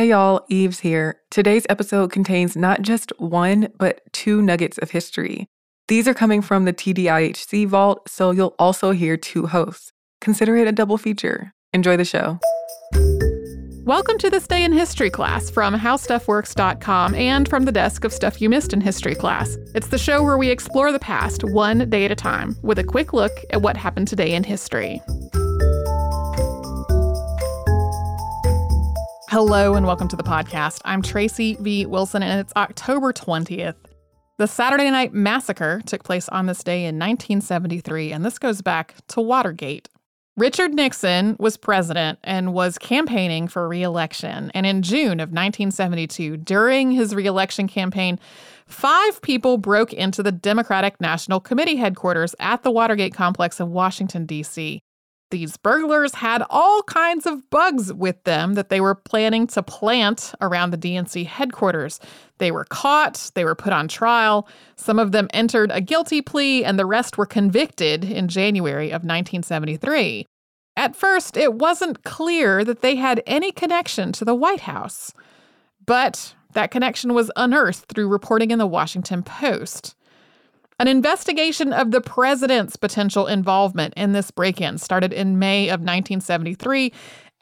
Hey y'all, Eve's here. Today's episode contains not just one, but two nuggets of history. These are coming from the TDIHC vault, so you'll also hear two hosts. Consider it a double feature. Enjoy the show. Welcome to This Day in History class from HowStuffWorks.com and from the desk of Stuff You Missed in History Class. It's the show where we explore the past one day at a time with a quick look at what happened today in history. Hello and welcome to the podcast. I'm Tracy V. Wilson and it's October 20th. The Saturday Night Massacre took place on this day in 1973, and this goes back to Watergate. Richard Nixon was president and was campaigning for re-election. And in June of 1972, during his re-election campaign, 5 people broke into the Democratic National Committee headquarters at the Watergate complex in Washington, D.C. These burglars had all kinds of bugs with them that they were planning to plant around the DNC headquarters. They were caught, they were put on trial, some of them entered a guilty plea, and the rest were convicted in January of 1973. At first, it wasn't clear that they had any connection to the White House, but that connection was unearthed through reporting in the Washington Post. An investigation of the president's potential involvement in this break-in started in May of 1973,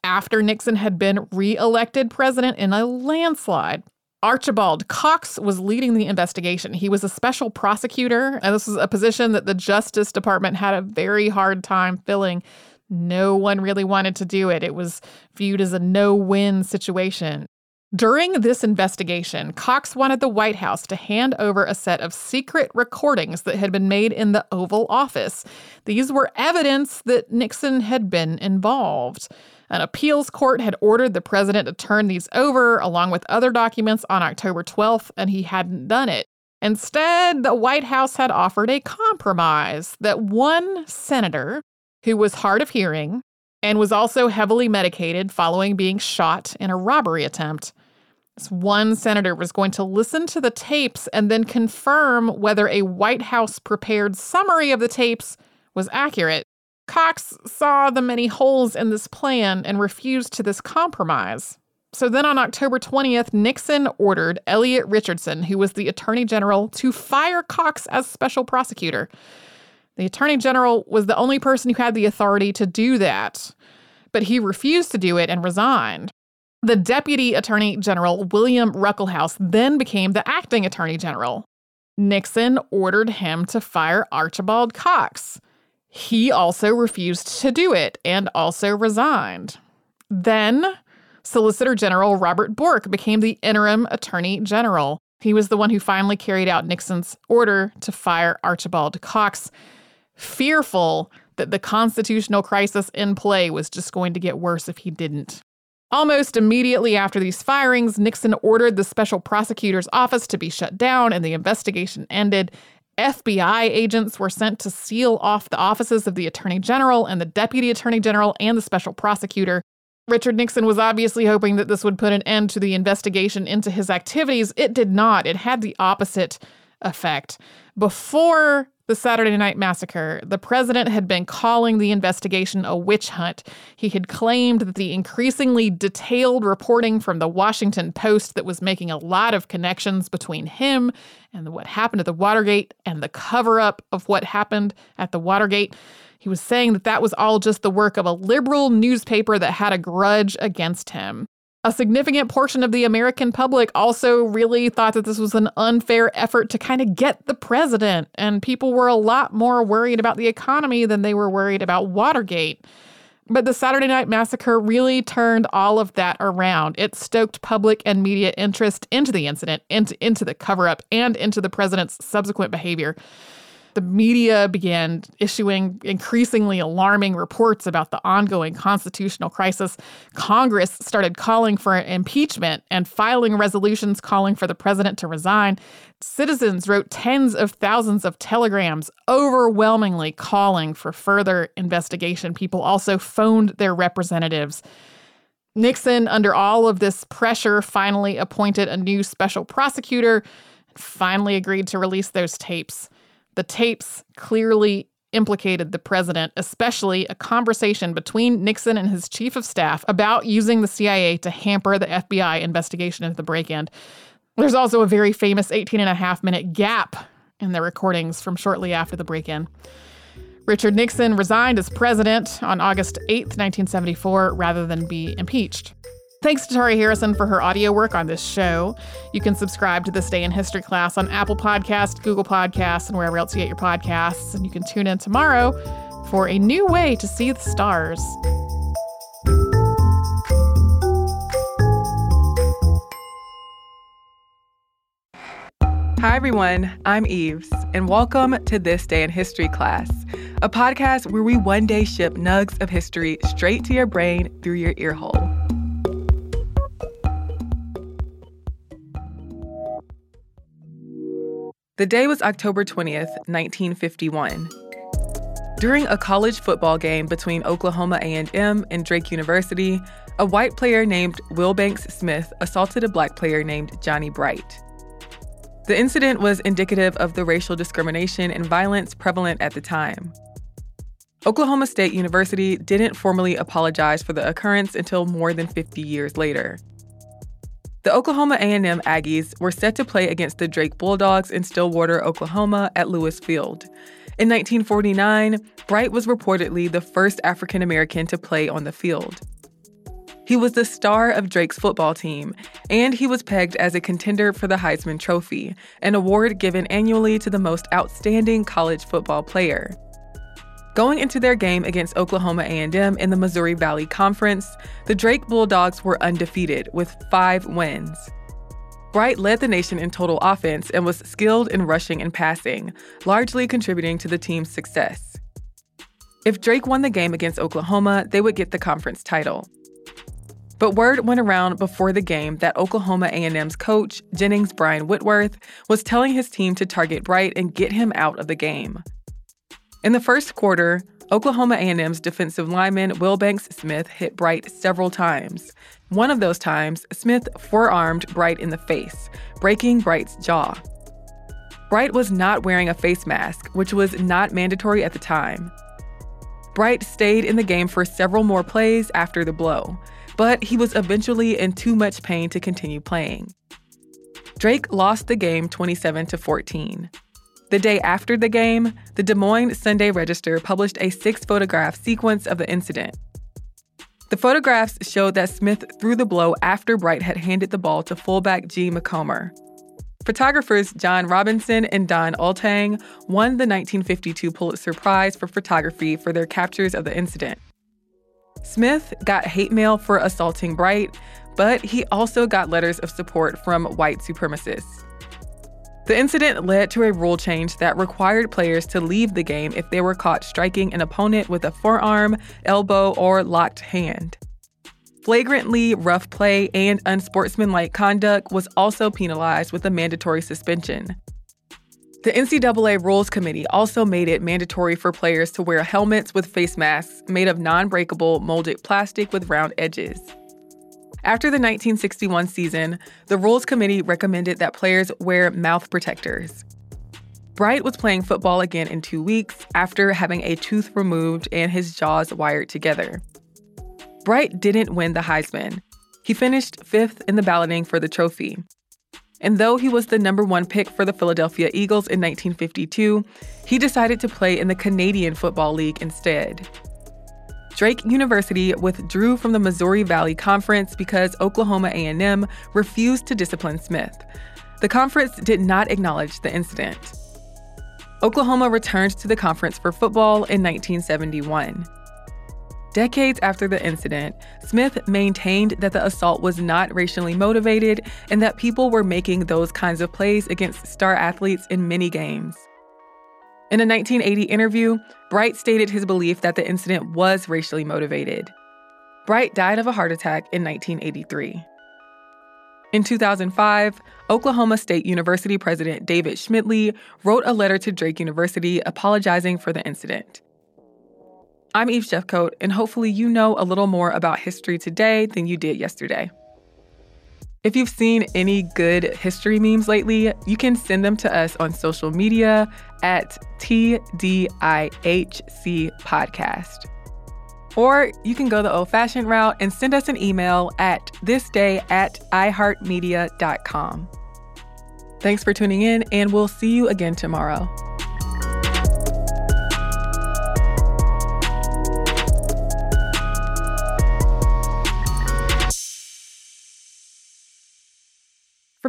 after Nixon had been re-elected president in a landslide. Archibald Cox was leading the investigation. He was a special prosecutor, and this was a position that the Justice Department had a very hard time filling. No one really wanted to do it. It was viewed as a no-win situation. During this investigation, Cox wanted the White House to hand over a set of secret recordings that had been made in the Oval Office. These were evidence that Nixon had been involved. An appeals court had ordered the president to turn these over, along with other documents, on October 12th, and he hadn't done it. Instead, the White House had offered a compromise that one senator, who was hard of hearing and was also heavily medicated following being shot in a robbery attempt, this one senator was going to listen to the tapes and then confirm whether a White House-prepared summary of the tapes was accurate. Cox saw the many holes in this plan and refused to this compromise. So then on October 20th, Nixon ordered Elliot Richardson, who was the attorney general, to fire Cox as special prosecutor. The attorney general was the only person who had the authority to do that, but he refused to do it and resigned. The deputy attorney general, William Ruckelhaus, then became the acting attorney general. Nixon ordered him to fire Archibald Cox. He also refused to do it and also resigned. Then, Solicitor General Robert Bork became the interim attorney general. He was the one who finally carried out Nixon's order to fire Archibald Cox, fearful that the constitutional crisis in play was just going to get worse if he didn't. Almost immediately after these firings, Nixon ordered the special prosecutor's office to be shut down and the investigation ended. FBI agents were sent to seal off the offices of the attorney general and the deputy attorney general and the special prosecutor. Richard Nixon was obviously hoping that this would put an end to the investigation into his activities. It did not. It had the opposite effect. Before the Saturday Night Massacre, the president had been calling the investigation a witch hunt. He had claimed that the increasingly detailed reporting from the Washington Post that was making a lot of connections between him and what happened at the Watergate and the cover-up of what happened at the Watergate, he was saying that that was all just the work of a liberal newspaper that had a grudge against him. A significant portion of the American public also really thought that this was an unfair effort to kind of get the president, and people were a lot more worried about the economy than they were worried about Watergate. But the Saturday Night Massacre really turned all of that around. It stoked public and media interest into the incident, into the cover-up, and into the president's subsequent behavior. The media began issuing increasingly alarming reports about the ongoing constitutional crisis. Congress started calling for impeachment and filing resolutions calling for the president to resign. Citizens wrote tens of thousands of telegrams overwhelmingly calling for further investigation. People also phoned their representatives. Nixon, under all of this pressure, finally appointed a new special prosecutor and finally agreed to release those tapes. The tapes clearly implicated the president, especially a conversation between Nixon and his chief of staff about using the CIA to hamper the FBI investigation into the break-in. There's also a very famous 18.5-minute gap in the recordings from shortly after the break-in. Richard Nixon resigned as president on August 8th, 1974, rather than be impeached. Thanks to Tari Harrison for her audio work on this show. You can subscribe to This Day in History Class on Apple Podcasts, Google Podcasts, and wherever else you get your podcasts. And you can tune in tomorrow for a new way to see the stars. Hi, everyone. I'm Eves, and welcome to This Day in History Class, a podcast where we one day ship nuggets of history straight to your brain through your earhole. The day was October 20th, 1951. During a college football game between Oklahoma A&M and Drake University, a white player named Wilbanks Smith assaulted a black player named Johnny Bright. The incident was indicative of the racial discrimination and violence prevalent at the time. Oklahoma State University didn't formally apologize for the occurrence until more than 50 years later. The Oklahoma A&M Aggies were set to play against the Drake Bulldogs in Stillwater, Oklahoma at Lewis Field. In 1949, Bright was reportedly the first African American to play on the field. He was the star of Drake's football team, and he was pegged as a contender for the Heisman Trophy, an award given annually to the most outstanding college football player. Going into their game against Oklahoma A&M in the Missouri Valley Conference, the Drake Bulldogs were undefeated with 5 wins. Bright led the nation in total offense and was skilled in rushing and passing, largely contributing to the team's success. If Drake won the game against Oklahoma, they would get the conference title. But word went around before the game that Oklahoma A&M's coach, Jennings Brian Whitworth, was telling his team to target Bright and get him out of the game. In the first quarter, Oklahoma A&M's defensive lineman Wilbanks Smith hit Bright several times. One of those times, Smith forearmed Bright in the face, breaking Bright's jaw. Bright was not wearing a face mask, which was not mandatory at the time. Bright stayed in the game for several more plays after the blow, but he was eventually in too much pain to continue playing. Drake lost the game 27-14. The day after the game, the Des Moines Sunday Register published a 6-photograph sequence of the incident. The photographs showed that Smith threw the blow after Bright had handed the ball to fullback G. McComer. Photographers John Robinson and Don Altang won the 1952 Pulitzer Prize for photography for their captures of the incident. Smith got hate mail for assaulting Bright, but he also got letters of support from white supremacists. The incident led to a rule change that required players to leave the game if they were caught striking an opponent with a forearm, elbow, or locked hand. Flagrantly rough play and unsportsmanlike conduct was also penalized with a mandatory suspension. The NCAA Rules Committee also made it mandatory for players to wear helmets with face masks made of non-breakable molded plastic with round edges. After the 1961 season, the Rules Committee recommended that players wear mouth protectors. Bright was playing football again in 2 weeks after having a tooth removed and his jaws wired together. Bright didn't win the Heisman. He finished 5th in the balloting for the trophy. And though he was the number 1 pick for the Philadelphia Eagles in 1952, he decided to play in the Canadian Football League instead. Drake University withdrew from the Missouri Valley Conference because Oklahoma A&M refused to discipline Smith. The conference did not acknowledge the incident. Oklahoma returned to the conference for football in 1971. Decades after the incident, Smith maintained that the assault was not racially motivated and that people were making those kinds of plays against star athletes in many games. In a 1980 interview, Bright stated his belief that the incident was racially motivated. Bright died of a heart attack in 1983. In 2005, Oklahoma State University President David Schmidtley wrote a letter to Drake University apologizing for the incident. I'm Eve Shefcoat, and hopefully you know a little more about history today than you did yesterday. If you've seen any good history memes lately, you can send them to us on social media at TDIHCPodcast. Or you can go the old-fashioned route and send us an email at thisday@iheartmedia.com. Thanks for tuning in, and we'll see you again tomorrow. For